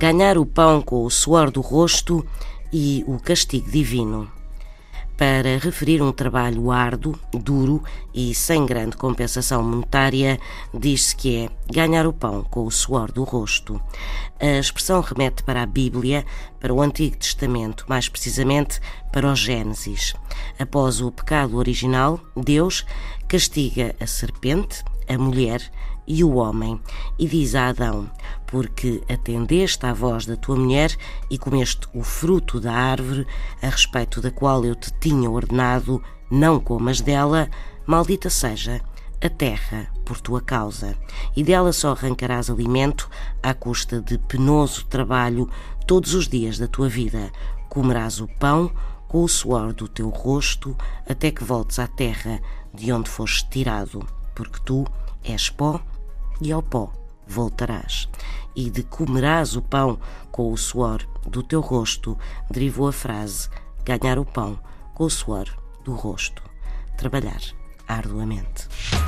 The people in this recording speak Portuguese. ganhar o pão com o suor do rosto e o castigo divino, para referir um trabalho árduo, duro e sem grande compensação monetária, diz-se que é ganhar o pão com o suor do rosto. A expressão remete para a Bíblia, para o Antigo Testamento, mais precisamente para o Gênesis. Após o pecado original, Deus castiga a serpente, a mulher e o homem, e diz a Adão: porque atendeste à voz da tua mulher e comeste o fruto da árvore, a respeito da qual eu te tinha ordenado, não comas dela, maldita seja a terra por tua causa, e dela só arrancarás alimento à custa de penoso trabalho todos os dias da tua vida. Comerás o pão com o suor do teu rosto, até que voltes à terra de onde foste tirado, porque tu és pó e ao pó voltarás. E de comerás o pão com o suor do teu rosto derivou a frase ganhar o pão com o suor do rosto, trabalhar arduamente.